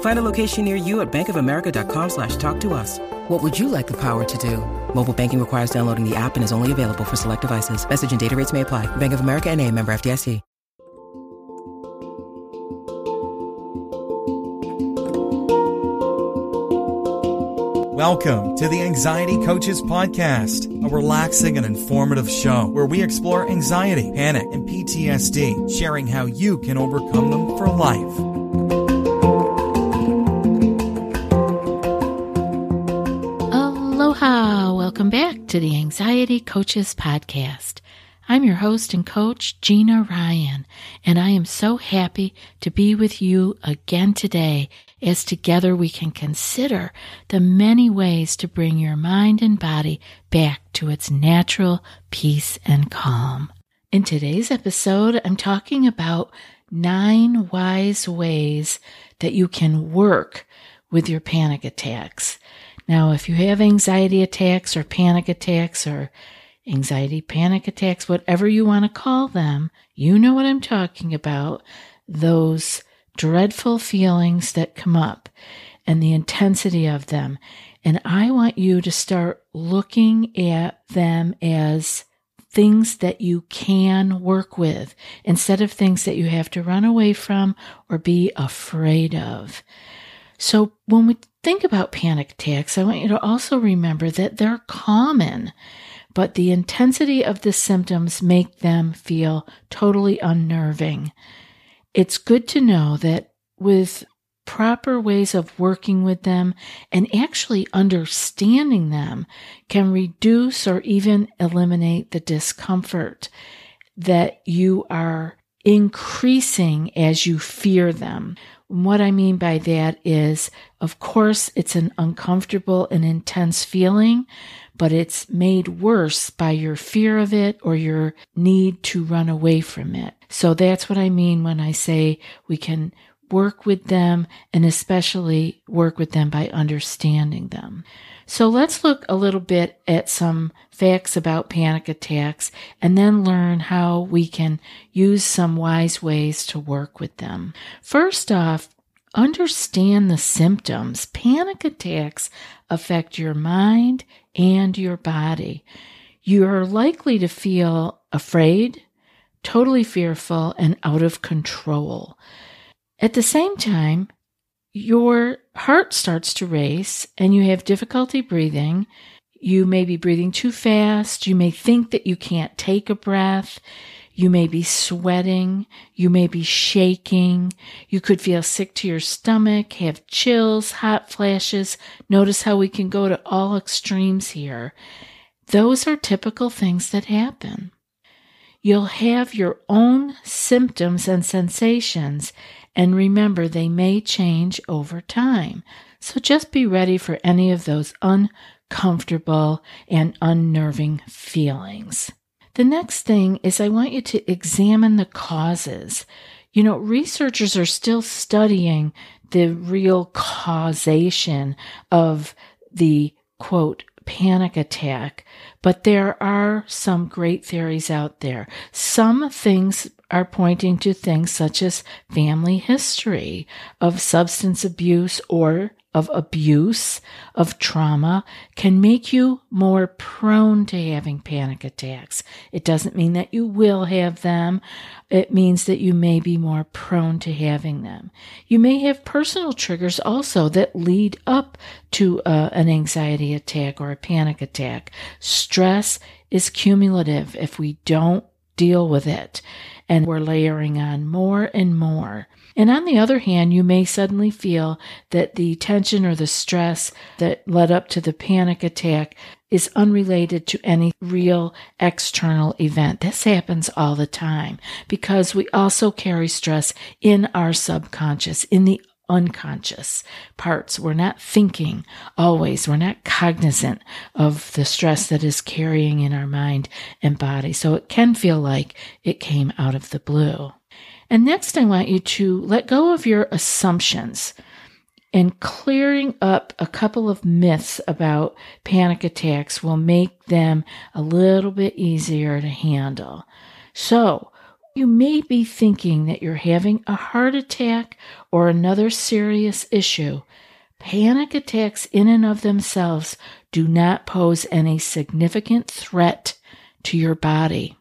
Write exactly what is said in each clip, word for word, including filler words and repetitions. Find a location near you at bankofamerica.com slash talk to us. What would you like the power to do? Mobile banking requires downloading the app and is only available for select devices. Message and data rates may apply. Bank of America N A, member F D I C. Welcome to the Anxiety Coaches Podcast, a relaxing and informative show where we explore anxiety, panic, and P T S D, sharing how you can overcome them for life. Aloha! Welcome back to the Anxiety Coaches Podcast. I'm your host and coach, Gina Ryan, and I am so happy to be with you again today as together we can consider the many ways to bring your mind and body back to its natural peace and calm. In today's episode, I'm talking about nine wise ways that you can work with your panic attacks. Now, if you have anxiety attacks or panic attacks or anxiety, panic attacks, whatever you want to call them, you know what I'm talking about, those dreadful feelings that come up and the intensity of them. And I want you to start looking at them as things that you can work with instead of things that you have to run away from or be afraid of. So when we think about panic attacks, I want you to also remember that they're common, but the intensity of the symptoms make them feel totally unnerving. It's good to know that with proper ways of working with them and actually understanding them can reduce or even eliminate the discomfort that you are increasing as you fear them. What I mean by that is, of course, it's an uncomfortable and intense feeling, but it's made worse by your fear of it or your need to run away from it. So that's what I mean when I say we can work with them and especially work with them by understanding them. So let's look a little bit at some facts about panic attacks and then learn how we can use some wise ways to work with them. First off, understand the symptoms. Panic attacks affect your mind and your body. You are likely to feel afraid, totally fearful, and out of control. At the same time, your heart starts to race and you have difficulty breathing. You may be breathing too fast. You may think that you can't take a breath. You may be sweating. You may be shaking. You could feel sick to your stomach, have chills, hot flashes. Notice how we can go to all extremes here. Those are typical things that happen. You'll have your own symptoms and sensations, and remember, they may change over time. So just be ready for any of those uncomfortable and unnerving feelings. The next thing is I want you to examine the causes. You know, researchers are still studying the real causation of the, quote, panic attack, but there are some great theories out there. Some things are pointing to things such as family history of substance abuse or of abuse, of trauma, can make you more prone to having panic attacks. It doesn't mean that you will have them. It means that you may be more prone to having them. You may have personal triggers also that lead up to uh, an anxiety attack or a panic attack. Stress is cumulative if we don't deal with it. and we're layering on more and more. And on the other hand, you may suddenly feel that the tension or the stress that led up to the panic attack is unrelated to any real external event. This happens all the time because we also carry stress in our subconscious, in the unconscious parts. We're not thinking always. We're not cognizant of the stress that is carrying in our mind and body. So it can feel like it came out of the blue. And next, I want you to let go of your assumptions and clearing up a couple of myths about panic attacks will make them a little bit easier to handle. So you may be thinking that you're having a heart attack or another serious issue. Panic attacks in and of themselves do not pose any significant threat to your body.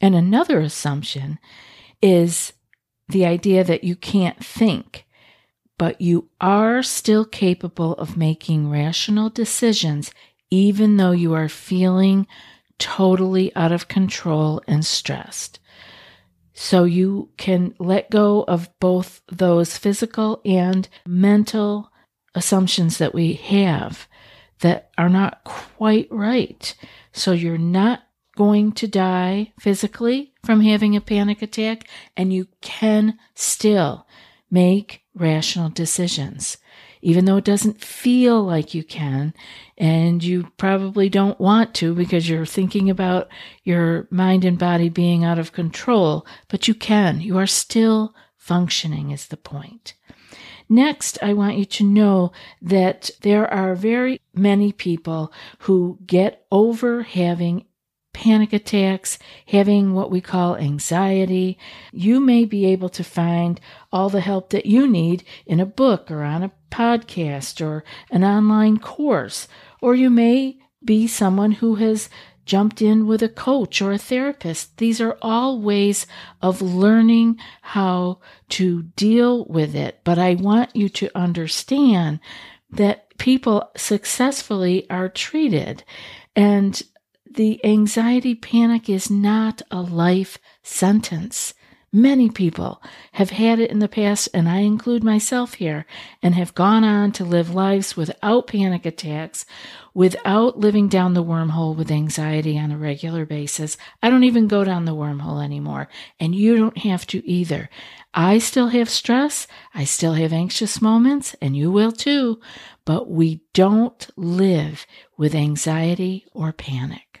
And another assumption is the idea that you can't think, but you are still capable of making rational decisions, even though you are feeling totally out of control and stressed. So you can let go of both those physical and mental assumptions that we have that are not quite right. So you're not going to die physically from having a panic attack, and you can still make rational decisions, even though it doesn't feel like you can, and you probably don't want to because you're thinking about your mind and body being out of control, but you can. You are still functioning is the point. Next, I want you to know that there are very many people who get over having panic attacks, having what we call anxiety. You may be able to find all the help that you need in a book or on a podcast or an online course, or you may be someone who has jumped in with a coach or a therapist. These are all ways of learning how to deal with it. But I want you to understand that people successfully are treated, and the anxiety panic is not a life sentence. Many people have had it in the past, and I include myself here, and have gone on to live lives without panic attacks, without living down the wormhole with anxiety on a regular basis. I don't even go down the wormhole anymore, and you don't have to either. I still have stress, I still have anxious moments, and you will too, but we don't live with anxiety or panic.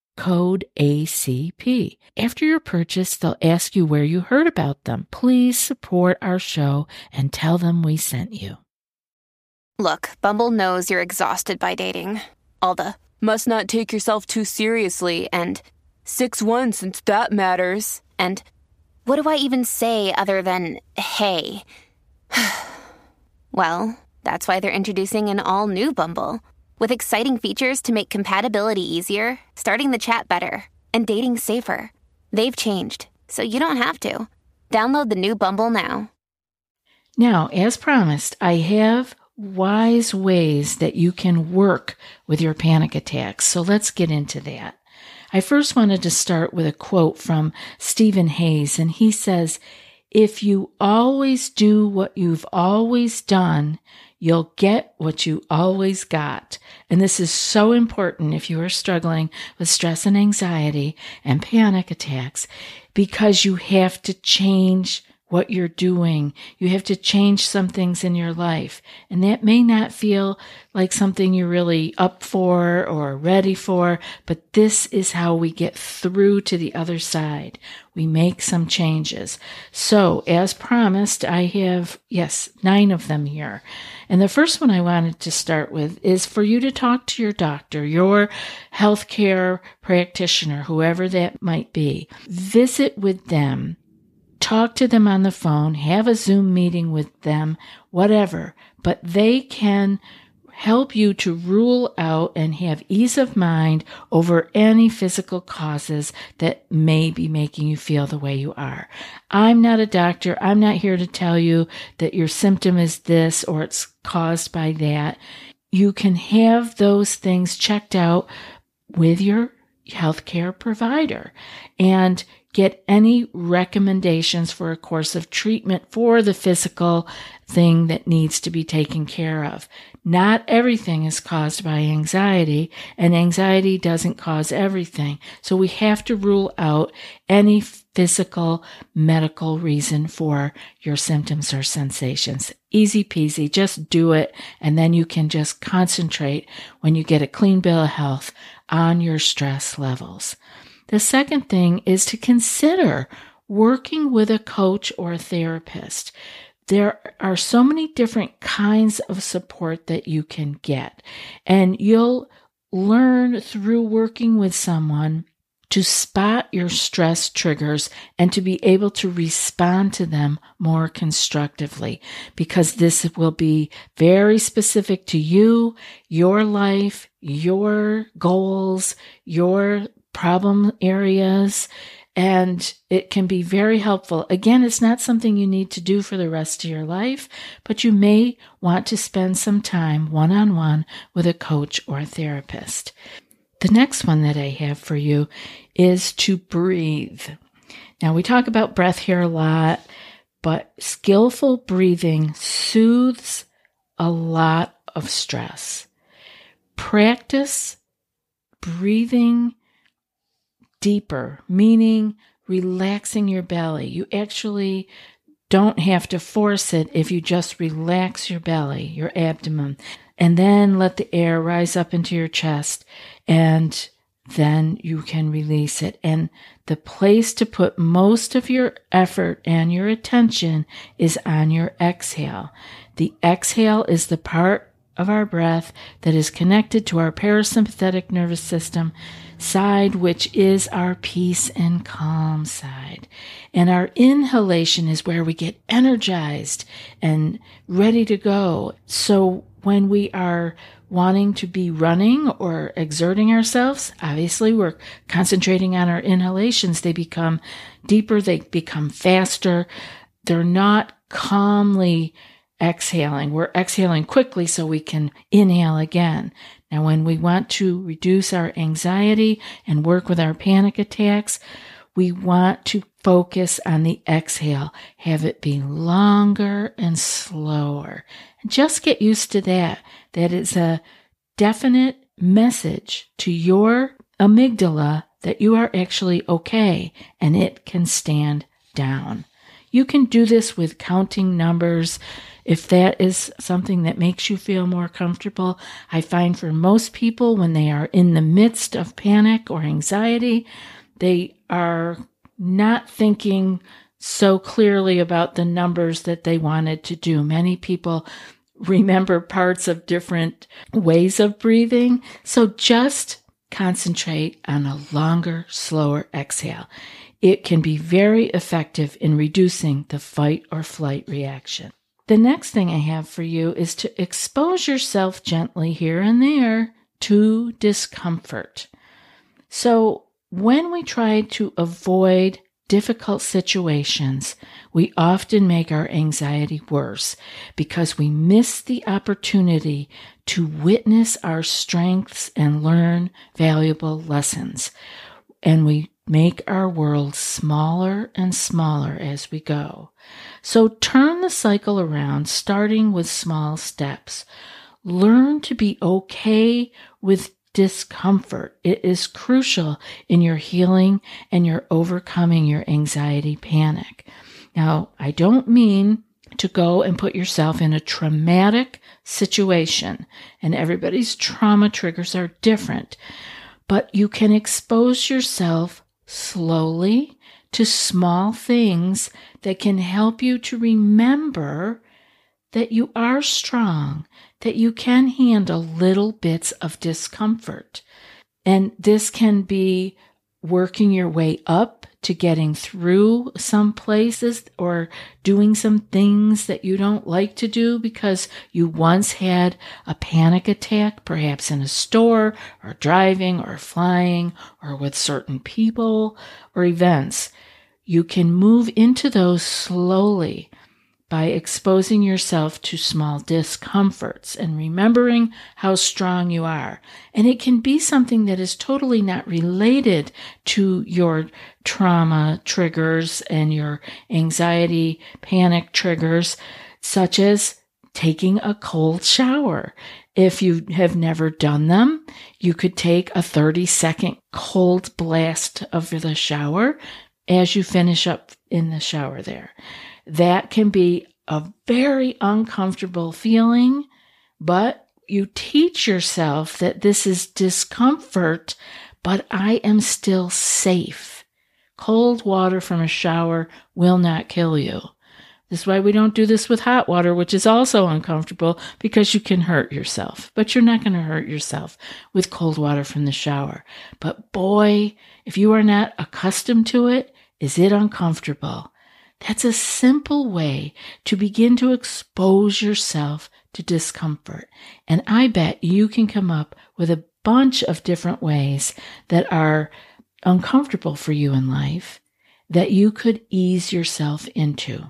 code A C P. After your purchase, they'll ask you where you heard about them. Please support our show and tell them we sent you. Look, Bumble knows you're exhausted by dating. All the must not take yourself too seriously and six one since that matters. And what do I even say other than hey? Well, that's why they're introducing an all-new Bumble. With exciting features to make compatibility easier, starting the chat better, and dating safer. They've changed, so you don't have to. Download the new Bumble now. Now, as promised, I have wise ways that you can work with your panic attacks. So let's get into that. I first wanted to start with a quote from Stephen Hayes, and he says, "If you always do what you've always done, you'll get what you always got." And this is so important if you are struggling with stress and anxiety and panic attacks, because you have to change what you're doing. You have to change some things in your life. And that may not feel like something you're really up for or ready for, but this is how we get through to the other side. We make some changes. So, as promised, I have, yes, nine of them here. And the first one I wanted to start with is for you to talk to your doctor, your healthcare practitioner, whoever that might be. Visit with them. Talk to them on the phone, have a Zoom meeting with them, whatever, but they can help you to rule out and have ease of mind over any physical causes that may be making you feel the way you are. I'm not a doctor. I'm not here to tell you that your symptom is this or it's caused by that. You can have those things checked out with your healthcare provider and get any recommendations for a course of treatment for the physical thing that needs to be taken care of. Not everything is caused by anxiety, and anxiety doesn't cause everything. So we have to rule out any physical medical reason for your symptoms or sensations. Easy peasy, just do it, and then you can just concentrate when you get a clean bill of health on your stress levels. The second thing is to consider working with a coach or a therapist. There are so many different kinds of support that you can get, and you'll learn through working with someone to spot your stress triggers and to be able to respond to them more constructively, because this will be very specific to you, your life, your goals, your problem areas, and it can be very helpful. Again, it's not something you need to do for the rest of your life, but you may want to spend some time one-on-one with a coach or a therapist. The next one that I have for you is to breathe. Now, we talk about breath here a lot, but skillful breathing soothes a lot of stress. Practice breathing deeper, meaning relaxing your belly. You actually don't have to force it if you just relax your belly, your abdomen, and then let the air rise up into your chest, and then you can release it. And the place to put most of your effort and your attention is on your exhale. The exhale is the part of our breath that is connected to our parasympathetic nervous system side, which is our peace and calm side. And our inhalation is where we get energized and ready to go. So when we are wanting to be running or exerting ourselves, obviously we're concentrating on our inhalations. They become deeper, they become faster. They're not calmly exhaling. We're exhaling quickly so we can inhale again. Now, when we want to reduce our anxiety and work with our panic attacks, we want to focus on the exhale. Have it be longer and slower. Just get used to that. That is a definite message to your amygdala that you are actually okay and it can stand down. You can do this with counting numbers if that is something that makes you feel more comfortable. I find for most people, when they are in the midst of panic or anxiety, they are not thinking so clearly about the numbers that they wanted to do. Many people remember parts of different ways of breathing. So just concentrate on a longer, slower exhale. It can be very effective in reducing the fight or flight reaction. The next thing I have for you is to expose yourself gently here and there to discomfort. So when we try to avoid difficult situations, we often make our anxiety worse because we miss the opportunity to witness our strengths and learn valuable lessons. And we make our world smaller and smaller as we go. So turn the cycle around, starting with small steps. Learn to be okay with discomfort. It is crucial in your healing and your overcoming your anxiety panic. Now, I don't mean to go and put yourself in a traumatic situation, and everybody's trauma triggers are different, but you can expose yourself slowly to small things that can help you to remember that you are strong, that you can handle little bits of discomfort. And this can be working your way up to getting through some places or doing some things that you don't like to do because you once had a panic attack, perhaps in a store or driving or flying or with certain people or events. You can move into those slowly by exposing yourself to small discomforts and remembering how strong you are. And it can be something that is totally not related to your trauma triggers and your anxiety panic triggers, such as taking a cold shower. If you have never done them, you could take a thirty-second cold blast of the shower as you finish up in the shower there. That can be a very uncomfortable feeling, but you teach yourself that this is discomfort, but I am still safe. Cold water from a shower will not kill you. This is why we don't do this with hot water, which is also uncomfortable because you can hurt yourself, but you're not going to hurt yourself with cold water from the shower. But boy, if you are not accustomed to it, is it uncomfortable? That's a simple way to begin to expose yourself to discomfort. And I bet you can come up with a bunch of different ways that are uncomfortable for you in life that you could ease yourself into.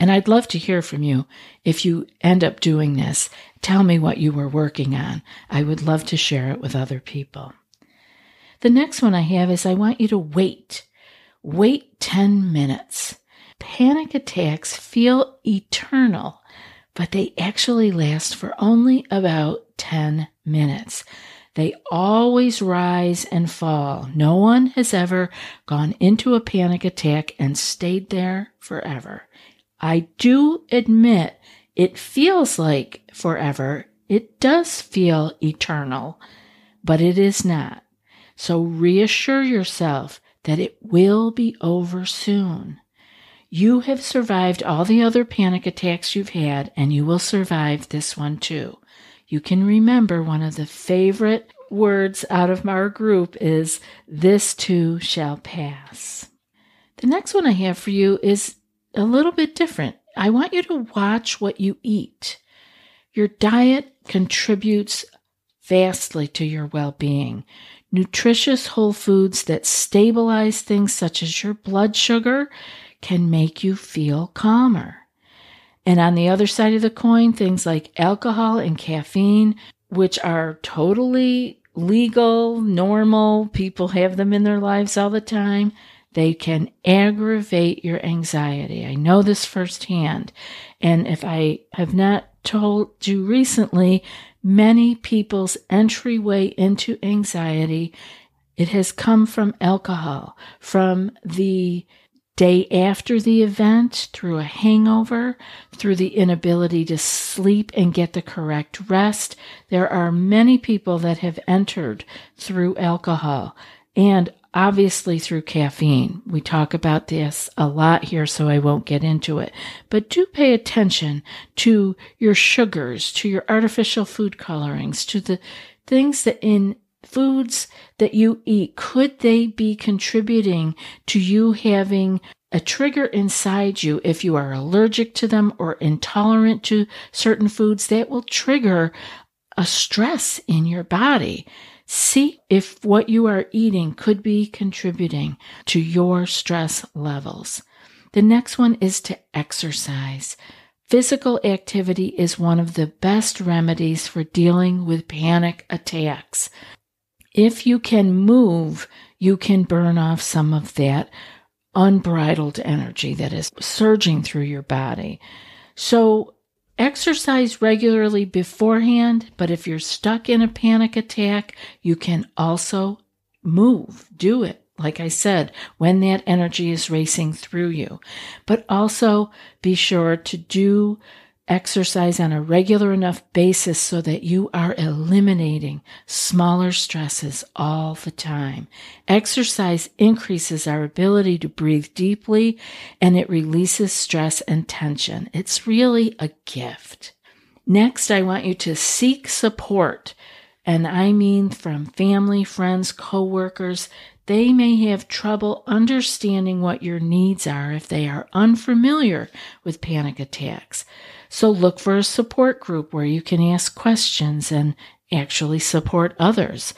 And I'd love to hear from you if you end up doing this. Tell me what you were working on. I would love to share it with other people. The next one I have is I want you to wait. Wait ten minutes. Panic attacks feel eternal, but they actually last for only about ten minutes. They always rise and fall. No one has ever gone into a panic attack and stayed there forever. I do admit it feels like forever. It does feel eternal, but it is not. So reassure yourself that it will be over soon. You have survived all the other panic attacks you've had, and you will survive this one too. You can remember one of the favorite words out of our group is, this too shall pass. The next one I have for you is a little bit different. I want you to watch what you eat. Your diet contributes vastly to your well-being. Nutritious whole foods that stabilize things such as your blood sugar can make you feel calmer. And on the other side of the coin, things like alcohol and caffeine, which are totally legal, normal, people have them in their lives all the time, they can aggravate your anxiety. I know this firsthand. And if I have not told you recently, many people's entryway into anxiety, it has come from alcohol, from the day after the event, through a hangover, through the inability to sleep and get the correct rest. There are many people that have entered through alcohol and obviously through caffeine. We talk about this a lot here, so I won't get into it. But do pay attention to your sugars, to your artificial food colorings, to the things that in foods that you eat, could they be contributing to you having a trigger inside you? If you are allergic to them or intolerant to certain foods, that will trigger a stress in your body. See if what you are eating could be contributing to your stress levels. The next one is to exercise. Physical activity is one of the best remedies for dealing with panic attacks. If you can move, you can burn off some of that unbridled energy that is surging through your body. So exercise regularly beforehand, but if you're stuck in a panic attack, you can also move, do it. Like I said, when that energy is racing through you, but also be sure to do exercise on a regular enough basis so that you are eliminating smaller stresses all the time. Exercise increases our ability to breathe deeply, and it releases stress and tension. It's really a gift. Next, I want you to seek support, and I mean from family, friends, coworkers. They may have trouble understanding what your needs are if they are unfamiliar with panic attacks. So look for a support group where you can ask questions and actually support others.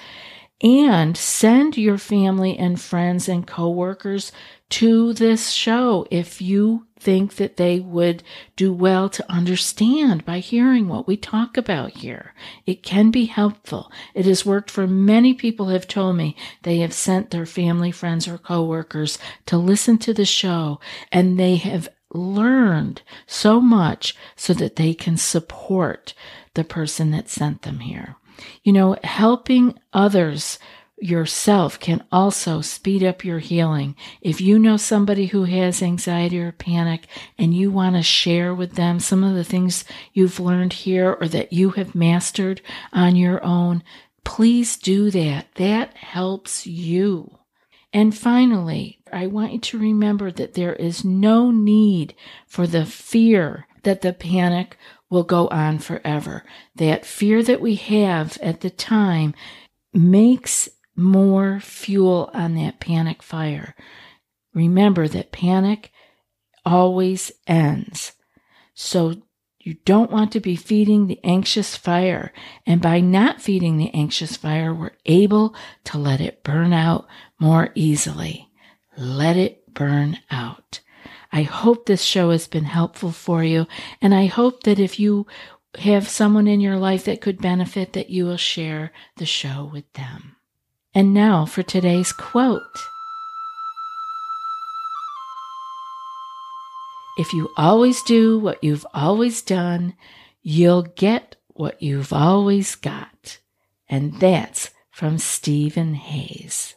And send your family and friends and coworkers to this show if you think that they would do well to understand by hearing what we talk about here. It can be helpful. It has worked for many people have told me they have sent their family, friends, or coworkers to listen to the show, and they have learned so much so that they can support the person that sent them here. You know, helping others yourself can also speed up your healing. If you know somebody who has anxiety or panic and you want to share with them some of the things you've learned here or that you have mastered on your own, please do that. That helps you. And finally, I want you to remember that there is no need for the fear that the panic will go on forever. That fear that we have at the time makes more fuel on that panic fire. Remember that panic always ends. So you don't want to be feeding the anxious fire. And by not feeding the anxious fire, we're able to let it burn out more easily. Let it burn out. I hope this show has been helpful for you, and I hope that if you have someone in your life that could benefit, that you will share the show with them. And now for today's quote. If you always do what you've always done, you'll get what you've always got. And that's from Stephen Hayes.